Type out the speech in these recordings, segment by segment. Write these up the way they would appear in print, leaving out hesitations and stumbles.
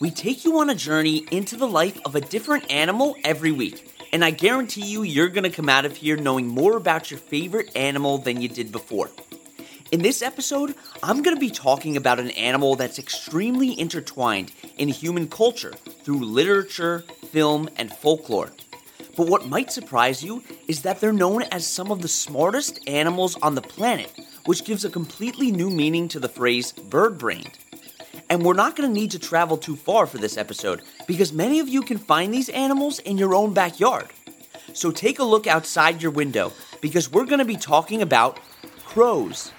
We take you on a journey into the life of a different animal every week, and I guarantee you're going to come out of here knowing more about your favorite animal than you did before. In this episode, I'm going to be talking about an animal that's extremely intertwined in human culture through literature, film, and folklore. But what might surprise you is that they're known as some of the smartest animals on the planet, which gives a completely new meaning to the phrase bird-brained. And we're not going to need to travel too far for this episode because many of you can find these animals in your own backyard. So take a look outside your window because we're going to be talking about crows.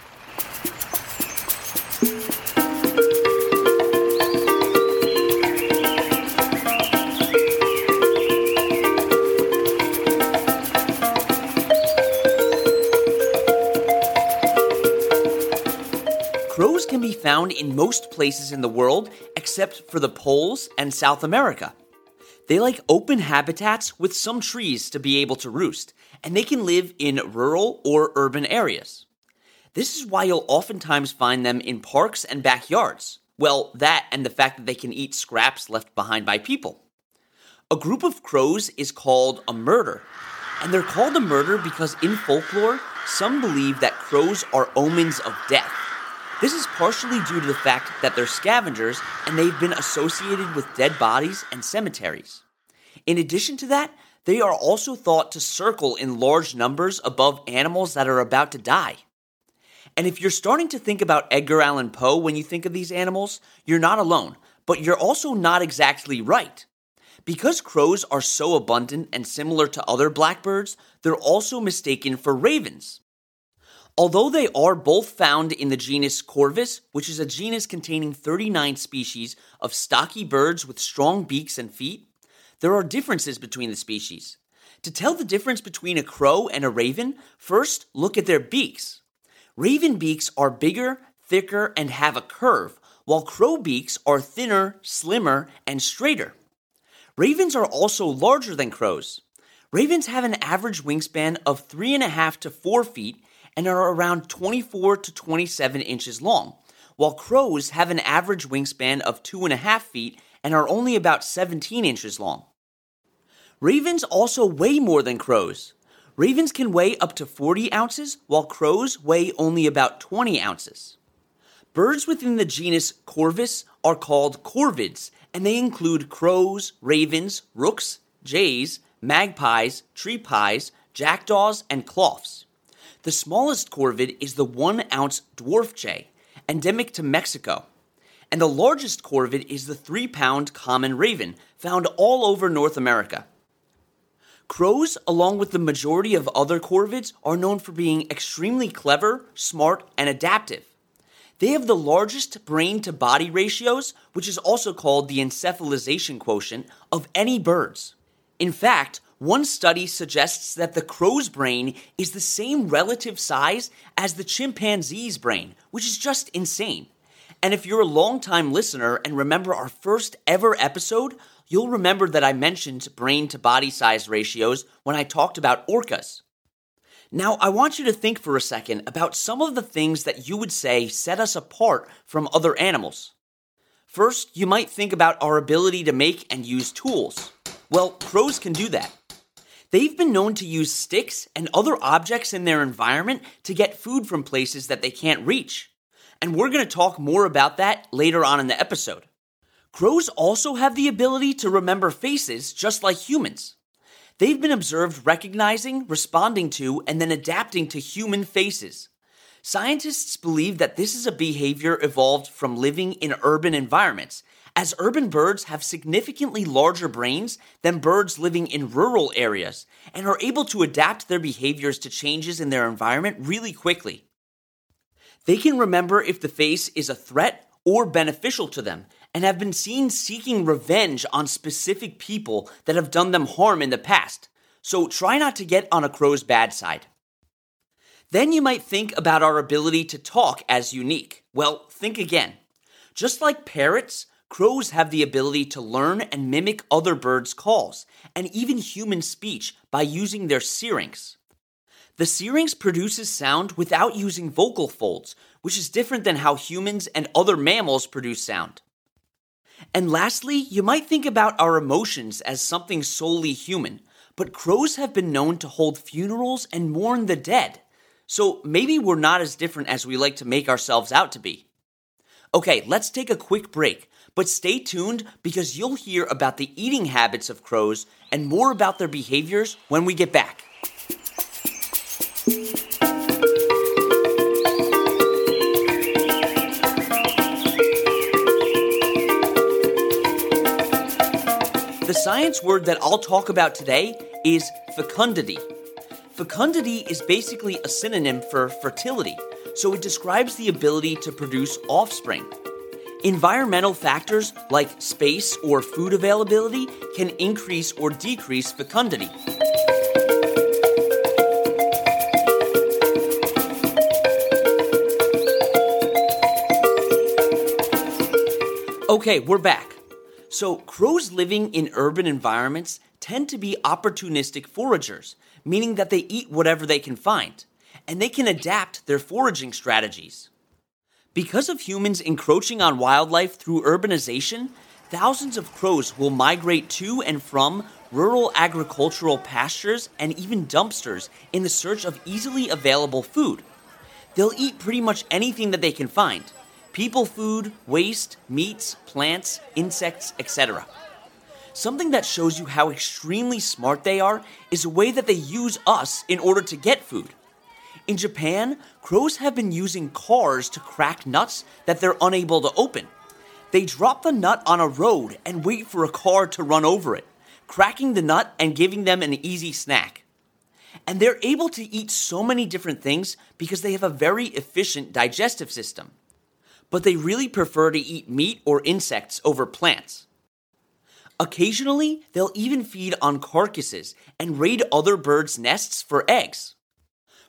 Crows can be found in most places in the world except for the poles and South America. They like open habitats with some trees to be able to roost, and they can live in rural or urban areas. This is why you'll oftentimes find them in parks and backyards. Well, that and the fact that they can eat scraps left behind by people. A group of crows is called a murder, and they're called a murder because in folklore, some believe that crows are omens of death. This is partially due to the fact that they're scavengers and they've been associated with dead bodies and cemeteries. In addition to that, they are also thought to circle in large numbers above animals that are about to die. And if you're starting to think about Edgar Allan Poe when you think of these animals, you're not alone, but you're also not exactly right. Because crows are so abundant and similar to other blackbirds, they're also mistaken for ravens. Although they are both found in the genus Corvus, which is a genus containing 39 species of stocky birds with strong beaks and feet, there are differences between the species. To tell the difference between a crow and a raven, first look at their beaks. Raven beaks are bigger, thicker, and have a curve, while crow beaks are thinner, slimmer, and straighter. Ravens are also larger than crows. Ravens have an average wingspan of 3.5 to 4 feet, and are around 24 to 27 inches long, while crows have an average wingspan of 2.5 feet and are only about 17 inches long. Ravens also weigh more than crows. Ravens can weigh up to 40 ounces, while crows weigh only about 20 ounces. Birds within the genus Corvus are called corvids, and they include crows, ravens, rooks, jays, magpies, tree pies, jackdaws, and cloughs. The smallest corvid is the 1-ounce dwarf jay, endemic to Mexico, and the largest corvid is the 3-pound common raven, found all over North America. Crows, along with the majority of other corvids, are known for being extremely clever, smart, and adaptive. They have the largest brain-to-body ratios, which is also called the encephalization quotient, of any birds. In fact, one study suggests that the crow's brain is the same relative size as the chimpanzee's brain, which is just insane. And if you're a longtime listener and remember our first ever episode, you'll remember that I mentioned brain to body size ratios when I talked about orcas. Now, I want you to think for a second about some of the things that you would say set us apart from other animals. First, you might think about our ability to make and use tools. Well, crows can do that. They've been known to use sticks and other objects in their environment to get food from places that they can't reach. And we're going to talk more about that later on in the episode. Crows also have the ability to remember faces just like humans. They've been observed recognizing, responding to, and then adapting to human faces. Scientists believe that this is a behavior evolved from living in urban environments, as urban birds have significantly larger brains than birds living in rural areas and are able to adapt their behaviors to changes in their environment really quickly. They can remember if the face is a threat or beneficial to them and have been seen seeking revenge on specific people that have done them harm in the past, so try not to get on a crow's bad side. Then you might think about our ability to talk as unique. Well, think again. Just like parrots, crows have the ability to learn and mimic other birds' calls, and even human speech by using their syrinx. The syrinx produces sound without using vocal folds, which is different than how humans and other mammals produce sound. And lastly, you might think about our emotions as something solely human, but crows have been known to hold funerals and mourn the dead. So maybe we're not as different as we like to make ourselves out to be. Okay, let's take a quick break, but stay tuned because you'll hear about the eating habits of crows and more about their behaviors when we get back. The science word that I'll talk about today is fecundity. Fecundity is basically a synonym for fertility, so it describes the ability to produce offspring. Environmental factors like space or food availability can increase or decrease fecundity. Okay, we're back. So crows living in urban environments tend to be opportunistic foragers, meaning that they eat whatever they can find, and they can adapt their foraging strategies. Because of humans encroaching on wildlife through urbanization, thousands of crows will migrate to and from rural agricultural pastures and even dumpsters in the search of easily available food. They'll eat pretty much anything that they can find. People food, waste, meats, plants, insects, etc. Something that shows you how extremely smart they are is a way that they use us in order to get food. In Japan, crows have been using cars to crack nuts that they're unable to open. They drop the nut on a road and wait for a car to run over it, cracking the nut and giving them an easy snack. And they're able to eat so many different things because they have a very efficient digestive system. But they really prefer to eat meat or insects over plants. Occasionally, they'll even feed on carcasses and raid other birds' nests for eggs.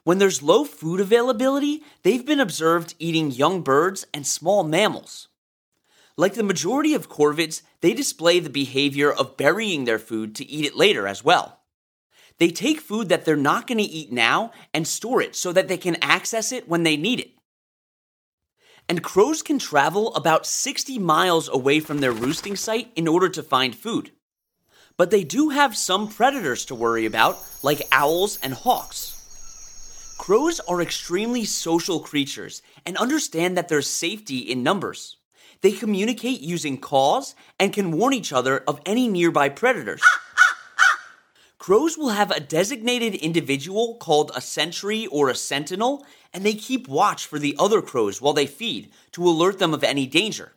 When there's low food availability, they've been observed eating young birds and small mammals. Like the majority of corvids, they display the behavior of burying their food to eat it later as well. They take food that they're not going to eat now and store it so that they can access it when they need it. And crows can travel about 60 miles away from their roosting site in order to find food. But they do have some predators to worry about, like owls and hawks. Crows are extremely social creatures and understand that there's safety in numbers. They communicate using calls and can warn each other of any nearby predators. Crows will have a designated individual called a sentry or a sentinel, and they keep watch for the other crows while they feed to alert them of any danger.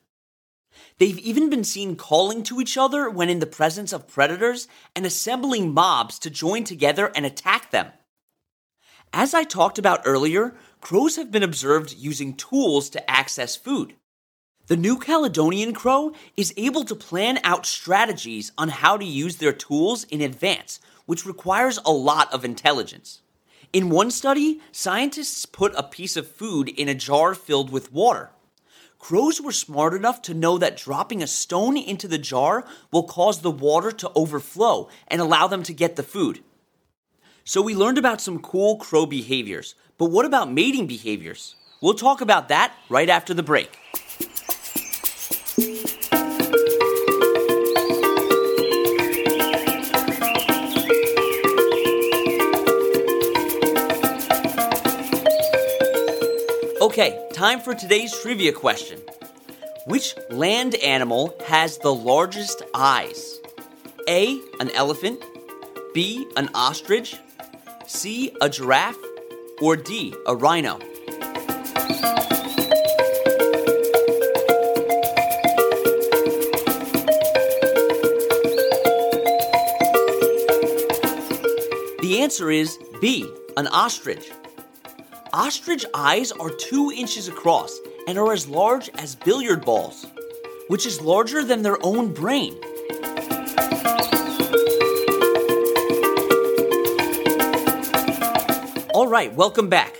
They've even been seen calling to each other when in the presence of predators and assembling mobs to join together and attack them. As I talked about earlier, crows have been observed using tools to access food. The New Caledonian crow is able to plan out strategies on how to use their tools in advance, which requires a lot of intelligence. In one study, scientists put a piece of food in a jar filled with water. Crows were smart enough to know that dropping a stone into the jar will cause the water to overflow and allow them to get the food. So we learned about some cool crow behaviors, but what about mating behaviors? We'll talk about that right after the break. Okay, time for today's trivia question. Which land animal has the largest eyes? A, an elephant, B, an ostrich, C, a giraffe, or D, a rhino? The answer is B, an ostrich. Ostrich eyes are 2 inches across and are as large as billiard balls. which is larger than their own brain. All right, welcome back.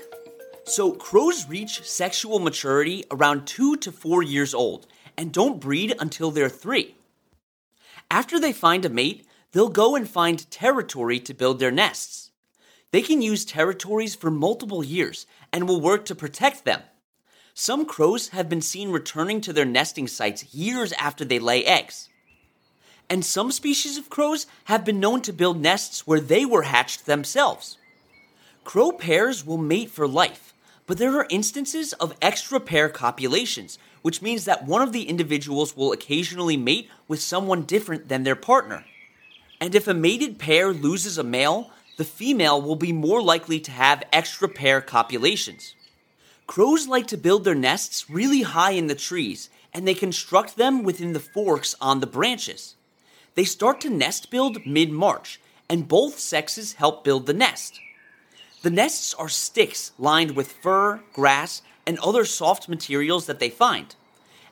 So crows reach sexual maturity around 2 to 4 years old and don't breed until they're 3. After they find a mate, they'll go and find territory to build their nests. They can use territories for multiple years and will work to protect them. Some crows have been seen returning to their nesting sites years after they lay eggs. And some species of crows have been known to build nests where they were hatched themselves. Crow pairs will mate for life, but there are instances of extra pair copulations, which means that one of the individuals will occasionally mate with someone different than their partner. And if a mated pair loses a male, the female will be more likely to have extra pair copulations. Crows like to build their nests really high in the trees, and they construct them within the forks on the branches. They start to nest build mid-March, and both sexes help build the nest. The nests are sticks lined with fur, grass, and other soft materials that they find.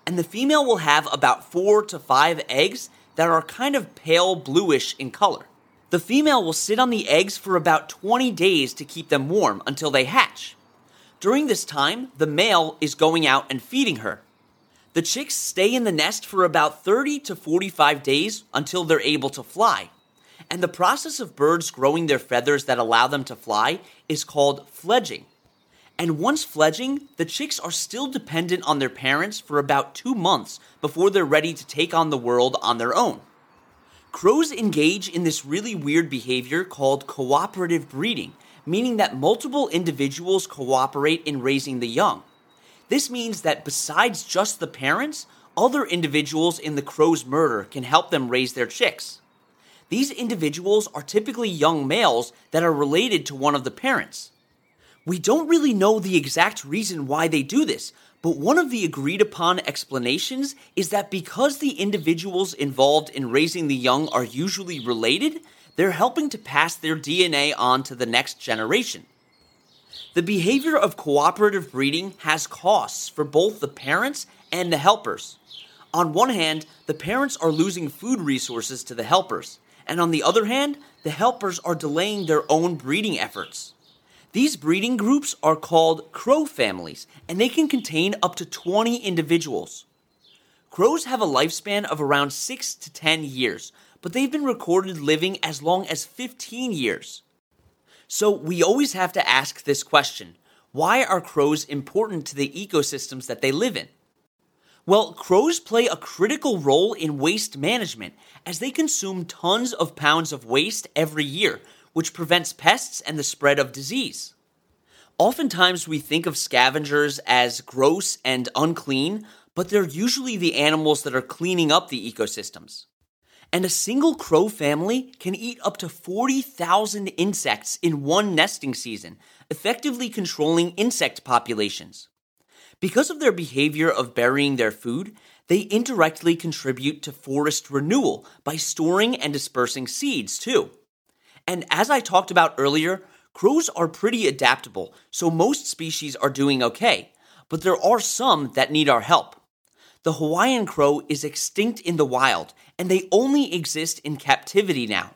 And the female will have about 4 to 5 eggs that are kind of pale bluish in color. The female will sit on the eggs for about 20 days to keep them warm until they hatch. During this time, the male is going out and feeding her. The chicks stay in the nest for about 30 to 45 days until they're able to fly. And the process of birds growing their feathers that allow them to fly is called fledging. And once fledging, the chicks are still dependent on their parents for about 2 months before they're ready to take on the world on their own. Crows engage in this really weird behavior called cooperative breeding, meaning that multiple individuals cooperate in raising the young. This means that besides just the parents, other individuals in the crow's murder can help them raise their chicks. These individuals are typically young males that are related to one of the parents. We don't really know the exact reason why they do this, but one of the agreed-upon explanations is that because the individuals involved in raising the young are usually related, they're helping to pass their DNA on to the next generation. The behavior of cooperative breeding has costs for both the parents and the helpers. On one hand, the parents are losing food resources to the helpers, and on the other hand, the helpers are delaying their own breeding efforts. These breeding groups are called crow families, and they can contain up to 20 individuals. Crows have a lifespan of around 6 to 10 years, but they've been recorded living as long as 15 years. So we always have to ask this question: why are crows important to the ecosystems that they live in? Well, crows play a critical role in waste management as they consume tons of pounds of waste every year, which prevents pests and the spread of disease. Oftentimes we think of scavengers as gross and unclean, but they're usually the animals that are cleaning up the ecosystems. And a single crow family can eat up to 40,000 insects in one nesting season, effectively controlling insect populations. Because of their behavior of burying their food, they indirectly contribute to forest renewal by storing and dispersing seeds, too. And as I talked about earlier, crows are pretty adaptable, so most species are doing okay, but there are some that need our help. The Hawaiian crow is extinct in the wild, and they only exist in captivity now.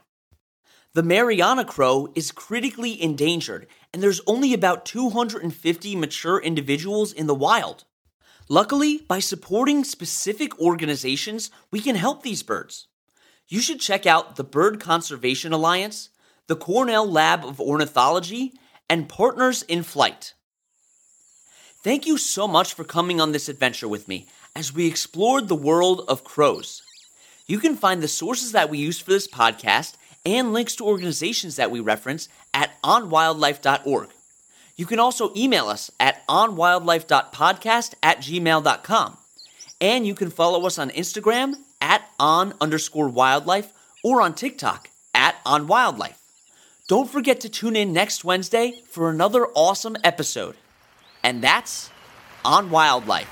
The Mariana crow is critically endangered, and there's only about 250 mature individuals in the wild. Luckily, by supporting specific organizations, we can help these birds. You should check out the Bird Conservation Alliance, the Cornell Lab of Ornithology, and Partners in Flight. Thank you so much for coming on this adventure with me as we explored the world of crows. You can find the sources that we used for this podcast and links to organizations that we reference at onwildlife.org. You can also email us at onwildlife.podcast@gmail.com. And you can follow us on Instagram at on_wildlife or on TikTok at onwildlife. Don't forget to tune in next Wednesday for another awesome episode. And that's On Wildlife.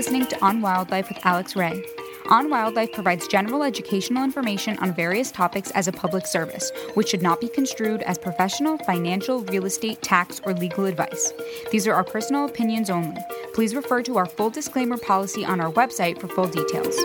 Listening to On Wildlife with Alex Ray. On Wildlife provides general educational information on various topics as a public service, which should not be construed as professional, financial, real estate, tax, or legal advice. These are our personal opinions only. Please refer to our full disclaimer policy on our website for full details.